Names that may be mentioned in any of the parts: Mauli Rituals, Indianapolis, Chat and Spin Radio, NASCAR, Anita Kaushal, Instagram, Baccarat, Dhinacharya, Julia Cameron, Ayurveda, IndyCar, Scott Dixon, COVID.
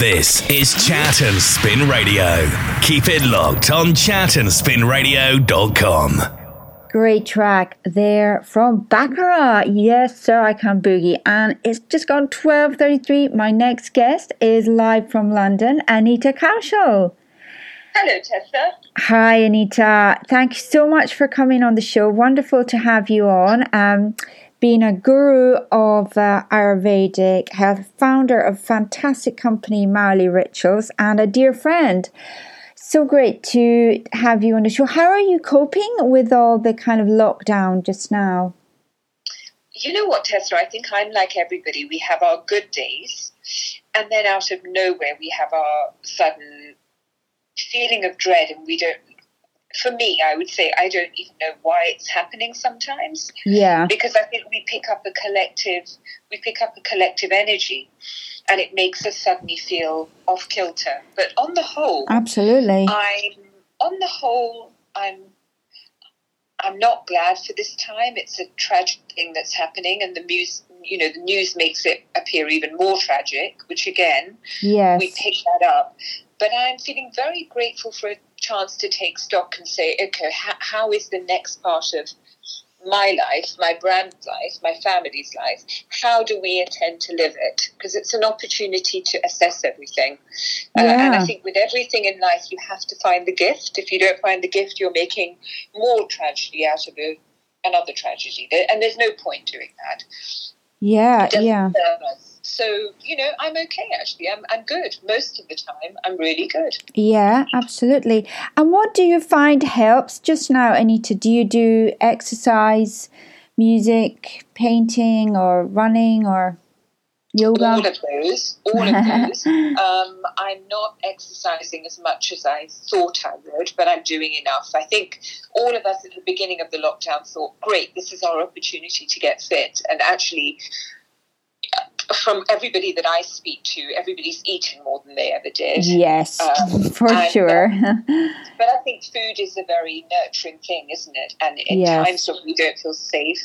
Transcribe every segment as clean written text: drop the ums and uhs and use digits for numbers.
This is Chat and Spin Radio. Keep it locked on chatandspinradio.com. Great track there from Baccarat. Yes, sir, I can boogie. And it's just gone 12:33. My next guest is live from London, Anita Kaushal. Hello, Tessa. Hi, Anita. Thank you so much for coming on the show. Wonderful to have you on. Being a guru of Ayurvedic health, founder of fantastic company, Mauli Rituals, and a dear friend. So great to have you on the show. How are you coping with all the kind of lockdown just now? You know what, Tessa, I think I'm like everybody. We have our good days, and then out of nowhere we have our sudden feeling of dread, and we don't, for me, I would say I don't even know why it's happening sometimes. Yeah. Because I think we pick up a collective energy. And it makes us suddenly feel off kilter. But on the whole, absolutely, I'm not glad for this time. It's a tragic thing that's happening, and the news makes it appear even more tragic. Which again, yes, we pick that up. But I'm feeling very grateful for a chance to take stock and say, okay, how is the next part of my life, my brand's life, my family's life, how do we intend to live it? Because it's an opportunity to assess everything. Yeah. And I think with everything in life, you have to find the gift. If you don't find the gift, you're making more tragedy out of another tragedy. And there's no point doing that. Yeah, yeah. So, I'm okay, actually. I'm good. Most of the time, I'm really good. Yeah, absolutely. And what do you find helps just now, Anita? Do you do exercise, music, painting, or running, or yoga? All of those. I'm not exercising as much as I thought I would, but I'm doing enough. I think all of us at the beginning of the lockdown thought, great, this is our opportunity to get fit. And actually, from everybody that I speak to, everybody's eaten more than they ever did. Yes, for sure. But I think food is a very nurturing thing, isn't it? And in times when we don't feel safe,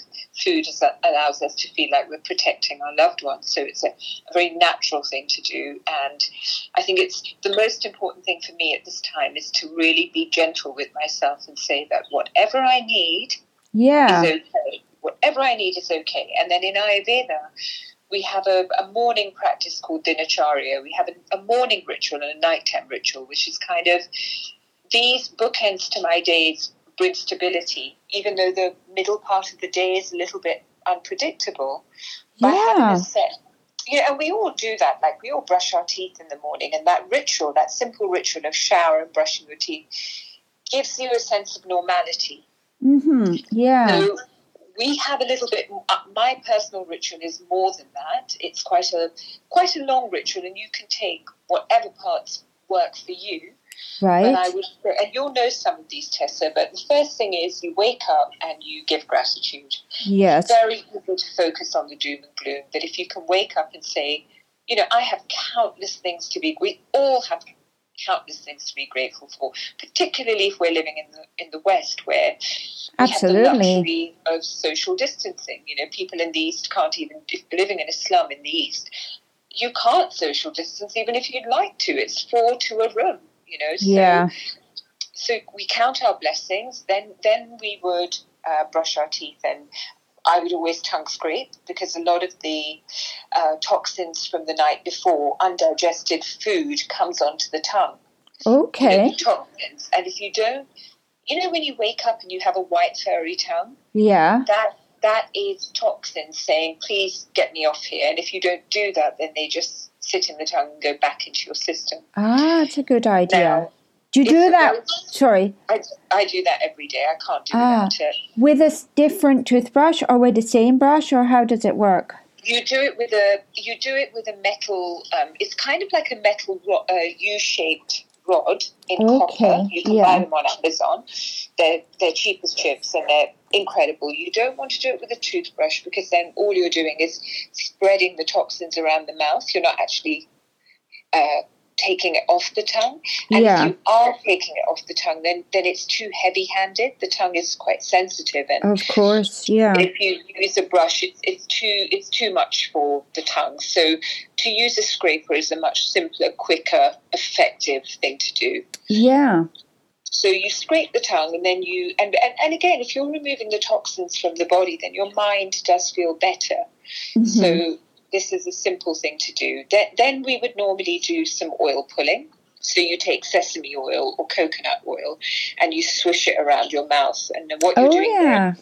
food allows us to feel like we're protecting our loved ones. So it's a very natural thing to do. And I think it's the most important thing for me at this time is to really be gentle with myself and say that whatever I need is okay. Whatever I need is okay. And then in Ayurveda, we have a morning practice called Dhinacharya. We have a morning ritual and a nighttime ritual, which is kind of these bookends to my days bring stability, even though the middle part of the day is a little bit unpredictable. By having a set, and we all do that. Like we all brush our teeth in the morning, and that ritual, that simple ritual of shower and brushing your teeth, gives you a sense of normality. Mm-hmm. Yeah. So, we have a little bit. My personal ritual is more than that. It's quite a long ritual, and you can take whatever parts work for you. Right. And you'll know some of these, Tessa. But the first thing is you wake up and you give gratitude. Yes. It's very important to focus on the doom and gloom. But if you can wake up and say, I have countless things to be. We all have countless things to be grateful for, particularly if we're living in the West, where we have the luxury of social distancing. People in the East can't even, if living in a slum in the East, you can't social distance even if you'd like to. It's 4 to a room. So we count our blessings. Then we would brush our teeth, and I would always tongue scrape because a lot of the toxins from the night before, undigested food, comes onto the tongue. Okay. The toxins. And if you don't, when you wake up and you have a white furry tongue? Yeah. That is toxins saying, please get me off here. And if you don't do that, then they just sit in the tongue and go back into your system. Ah, that's a good idea. Now, do you do that? Sorry. I do that every day. I can't do without it. With a different toothbrush or with the same brush, or how does it work? You do it with a metal. It's kind of like a metal U-shaped rod in copper. You can buy them on Amazon. They're cheap as chips, and they're incredible. You don't want to do it with a toothbrush because then all you're doing is spreading the toxins around the mouth. You're not actually taking it off the tongue. And if you are taking it off the tongue, then it's too heavy-handed. The tongue is quite sensitive, and of course, if you use a brush, it's too much for the tongue. So to use a scraper is a much simpler, quicker, effective thing to do. Yeah. So you scrape the tongue, and then you and again, if you're removing the toxins from the body, then your mind does feel better. Mm-hmm. So this is a simple thing to do. Then we would normally do some oil pulling. So you take sesame oil or coconut oil, and you swish it around your mouth. And what you're doing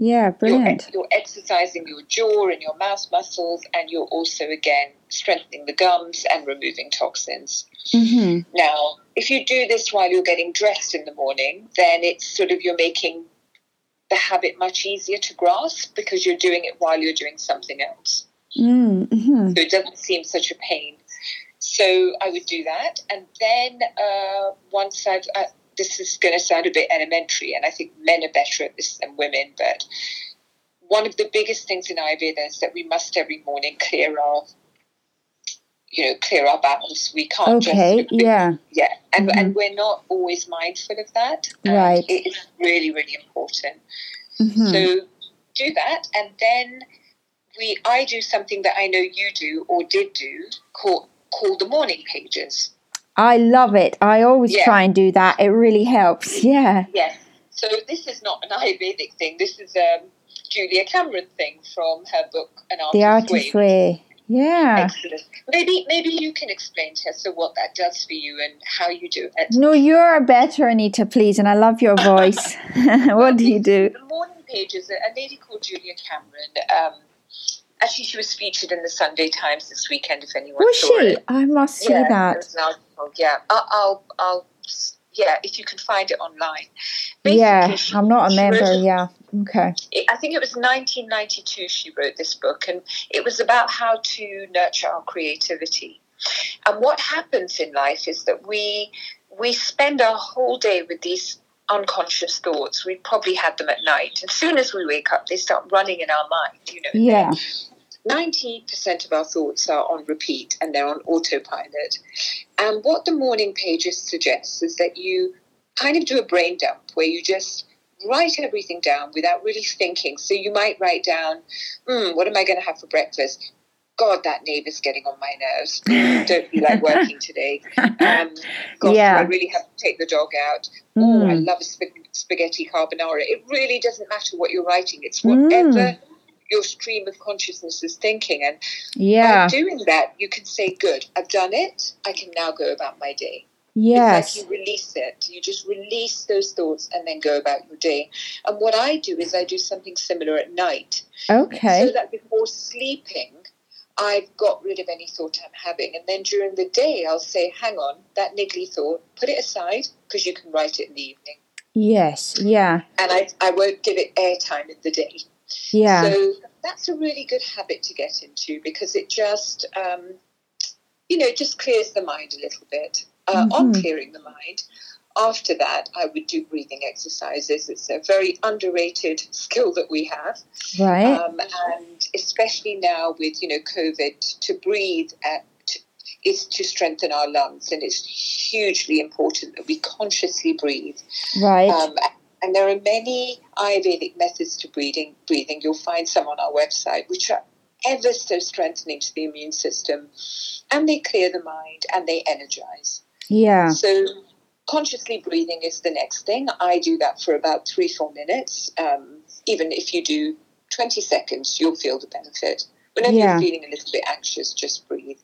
there, brilliant. You're exercising your jaw and your mouth muscles, and you're also, again, strengthening the gums and removing toxins. Mm-hmm. Now, if you do this while you're getting dressed in the morning, then it's sort of you're making the habit much easier to grasp because you're doing it while you're doing something else. Mm-hmm. So it doesn't seem such a pain. So I would do that. And then once I've... this is going to sound a bit elementary, and I think men are better at this than women, but one of the biggest things in Ayurveda is that we must every morning clear our bowels. We can't and we're not always mindful of that. Right. It is really, really important. Mm-hmm. So do that, and then I do something that I know you do or did do called the morning pages. I love it. I always try and do that. It really helps. Yeah. Yes. So this is not an Ayurvedic thing. This is a Julia Cameron thing from her book, The Artist Way. Yeah. Excellent. Maybe you can explain to us what that does for you and how you do it. No, you're better, Anita, please. And I love your voice. What do you do? The morning pages, a lady called Julia Cameron, actually, she was featured in the Sunday Times this weekend, if anyone saw it. Was she? I must see that. Yeah, I'll if you can find it online. Basically, I'm not a member, okay. I think it was 1992 she wrote this book, and it was about how to nurture our creativity. And what happens in life is that we spend our whole day with these unconscious thoughts. We probably had them at night. As soon as we wake up, they start running in our mind, 90% of our thoughts are on repeat and they're on autopilot. And what the morning pages suggests is that you kind of do a brain dump where you just write everything down without really thinking. So you might write down, what am I going to have for breakfast? God, that neighbour's getting on my nerves. Don't feel like working today. I really have to take the dog out. I love spaghetti carbonara. It really doesn't matter what you're writing. It's whatever your stream of consciousness is thinking. And by doing that, you can say, good, I've done it. I can now go about my day. Yes. It's like you release it. You just release those thoughts and then go about your day. And what I do is I do something similar at night. Okay. So that before sleeping, I've got rid of any thought I'm having. And then during the day, I'll say, hang on, that niggly thought, put it aside because you can write it in the evening. Yes, yeah. And I won't give it airtime in the day. Yeah. So that's a really good habit to get into because it just, just clears the mind a little bit. On clearing the mind, after that, I would do breathing exercises. It's a very underrated skill that we have. Right. And especially now with, COVID, to breathe is to strengthen our lungs. And it's hugely important that we consciously breathe. Right. And there are many Ayurvedic methods to breathing. You'll find some on our website, which are ever so strengthening to the immune system. And they clear the mind and they energize. Yeah. So consciously breathing is the next thing. I do that for about 3-4 minutes. Even if you do 20 seconds, you'll feel the benefit. Whenever you're feeling a little bit anxious, just breathe.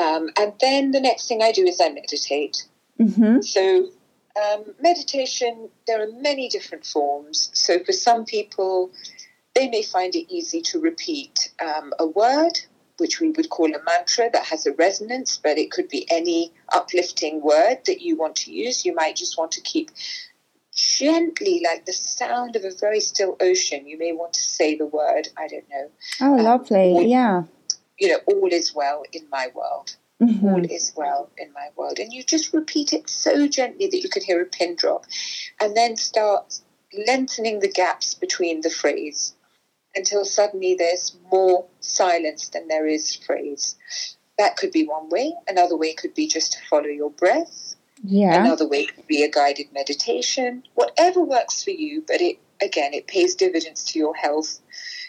And then the next thing I do is I meditate. Mm-hmm. So meditation, there are many different forms. So for some people, they may find it easy to repeat a word, which we would call a mantra that has a resonance, but it could be any uplifting word that you want to use. You might just want to keep gently, like the sound of a very still ocean. You may want to say the word, I don't know. Oh, lovely, all is well in my world. Mm-hmm. All is well in my world. And you just repeat it so gently that you could hear a pin drop. And then start lengthening the gaps between the phrase until suddenly there's more silence than there is phrase. That could be one way. Another way could be just to follow your breath. Yeah. Another way could be a guided meditation. Whatever works for you, but it pays dividends to your health,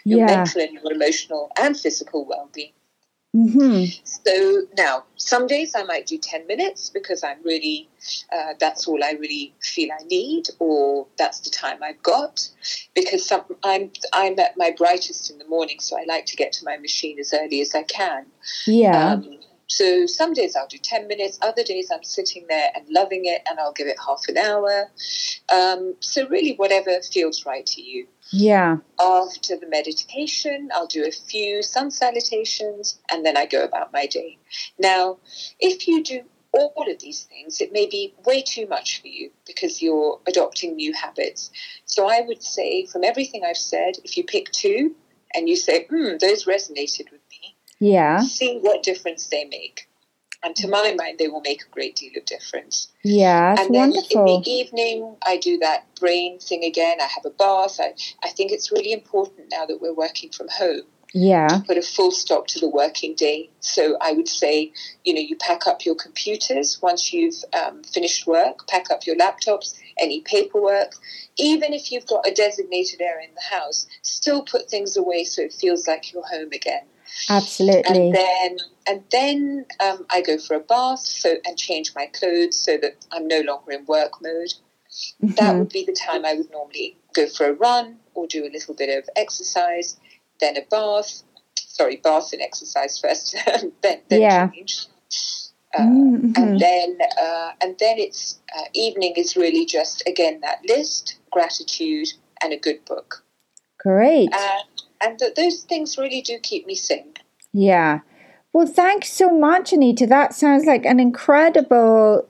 your mental and your emotional and physical well-being. Mm-hmm. So now, some days I might do 10 minutes because I'm really, that's all I really feel I need, or that's the time I've got, because I'm at my brightest in the morning, so I like to get to my machine as early as I can. Yeah. So some days I'll do 10 minutes, other days I'm sitting there and loving it, and I'll give it half an hour. So really whatever feels right to you. Yeah. After the meditation, I'll do a few sun salutations, and then I go about my day. Now, if you do all of these things, it may be way too much for you because you're adopting new habits. So I would say from everything I've said, if you pick two and you say, those resonated with me, see what difference they make. And to my mind, they will make a great deal of difference. Yeah, that's wonderful. And then in the evening, I do that brain thing again. I have a bath. I think it's really important now that we're working from home. Yeah. To put a full stop to the working day. So I would say, you pack up your computers once you've finished work, pack up your laptops, any paperwork. Even if you've got a designated area in the house, still put things away so it feels like you're home again. Absolutely. And then I go for a bath and change my clothes so that I'm no longer in work mode. Mm-hmm. That would be the time I would normally go for a run or do a little bit of exercise, then a bath. Sorry, bath and exercise first, then change. And then it's evening is really just, again, that list, gratitude, and a good book. Great. And those things really do keep me sane. Yeah. Well, thanks so much, Anita. That sounds like an incredible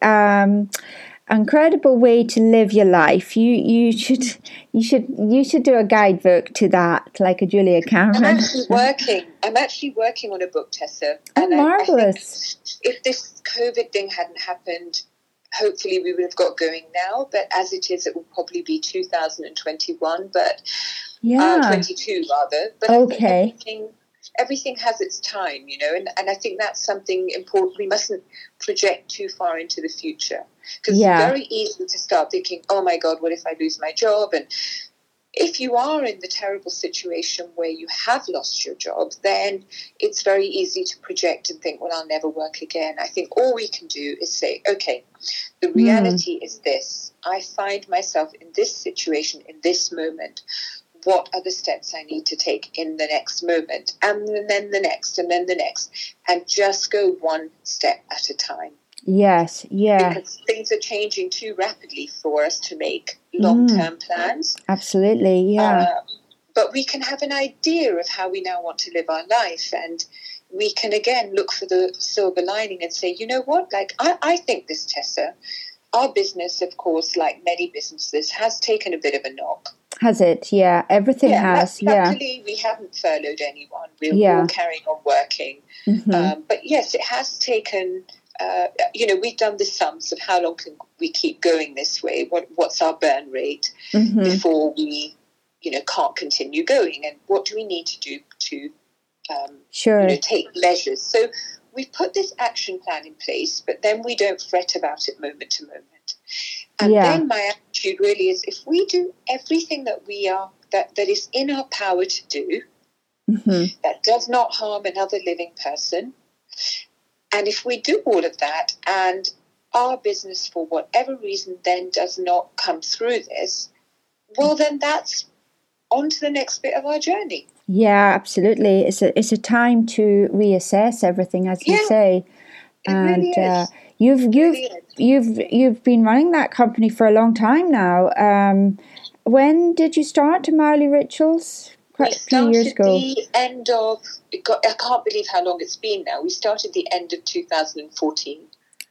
way to live your life. You should do a guidebook to that, like a Julia Cameron. I'm actually working on a book, Tessa. Oh, marvelous! I think if this COVID thing hadn't happened, hopefully we would have got going now. But as it is, it will probably be 2021. But 22 rather. But okay. Everything has its time, and I think that's something important. We mustn't project too far into the future, because it's very easy to start thinking, oh my God, what if I lose my job? And if you are in the terrible situation where you have lost your job, then it's very easy to project and think, well, I'll never work again. I think all we can do is say, okay, the reality is this. I find myself in this situation, in this moment. What are the steps I need to take in the next moment, and then the next, and then the next, and just go one step at a time. Yes, yeah. Because things are changing too rapidly for us to make long-term plans. Absolutely, yeah. But we can have an idea of how we now want to live our life, and we can, again, look for the silver lining and say, you know what, like, I think this, Tessa, our business, of course, like many businesses, has taken a bit of a knock. Has it? Yeah, everything has. Luckily, we haven't furloughed anyone. We're all carrying on working. Mm-hmm. But yes, it has taken, we've done the sums of how long can we keep going this way? What's our burn rate before we, can't continue going? And what do we need to do to take measures? So we've put this action plan in place, but then we don't fret about it moment to moment. And then my attitude really is, if we do everything that we are, that is in our power to do, that does not harm another living person, and if we do all of that and our business for whatever reason then does not come through this, well, then that's on to the next bit of our journey. Yeah, absolutely. It's a time to reassess everything, as you say. You've been running that company for a long time now. When did you start Mauli Rituals? Quite a few years ago. I can't believe how long it's been now. We started the end of 2014.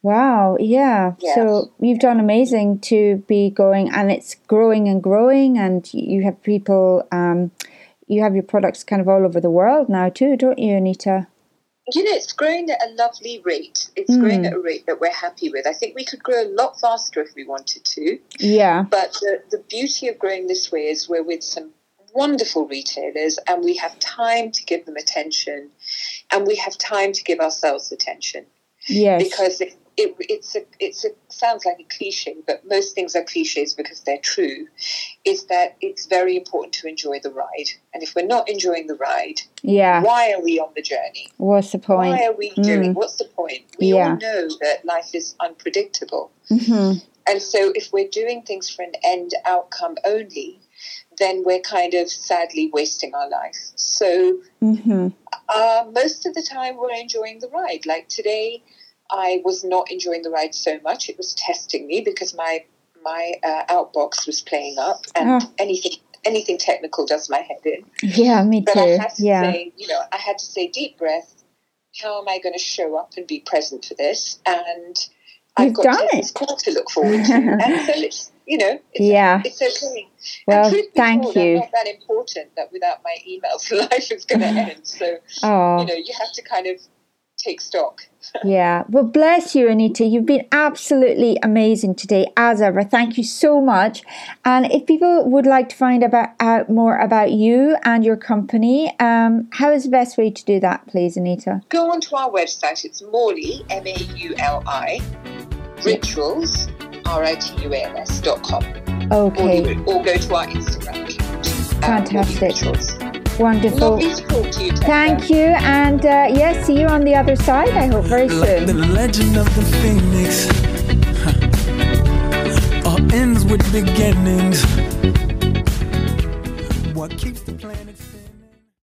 Wow, yeah. So you've done amazing to be going, and it's growing and growing, and you have people, you have your products kind of all over the world now too, don't you, Anita? It's growing at a lovely rate. It's growing at a rate that we're happy with. I think we could grow a lot faster if we wanted to. Yeah. But the beauty of growing this way is we're with some wonderful retailers, and we have time to give them attention and we have time to give ourselves attention. Yes. Because it's a sounds like a cliche, but most things are cliches because they're true, is that it's very important to enjoy the ride. And if we're not enjoying the ride, why are we on the journey? What's the point? Why are we doing? What's the point? We all know that life is unpredictable. Mm-hmm. And so if we're doing things for an end outcome only, then we're kind of sadly wasting our life. So most of the time we're enjoying the ride. Like today, I was not enjoying the ride so much. It was testing me because my outbox was playing up, and anything technical does my head in. Yeah, me too. But I had to say, I had to say, deep breath, how am I going to show up and be present for this? And I've got this call to look forward to. And so it's okay. Well, thank you. It's not that important that without my email for life is going to end. So, you have to kind of take stock. Well, bless you, Anita. You've been absolutely amazing today, as ever. Thank you so much. And if people would like to find out more about you and your company, how is the best way to do that, please, Anita? Go onto our website. It's Mauli, Mauli, Rituals, RITUALS.com. Okay. Or go to our Instagram account. Fantastic. Wonderful. Lovely to talk to you. Thank you. And see you on the other side, I hope, very soon. Like the legend of the phoenix, all ends with beginnings. What keeps the planet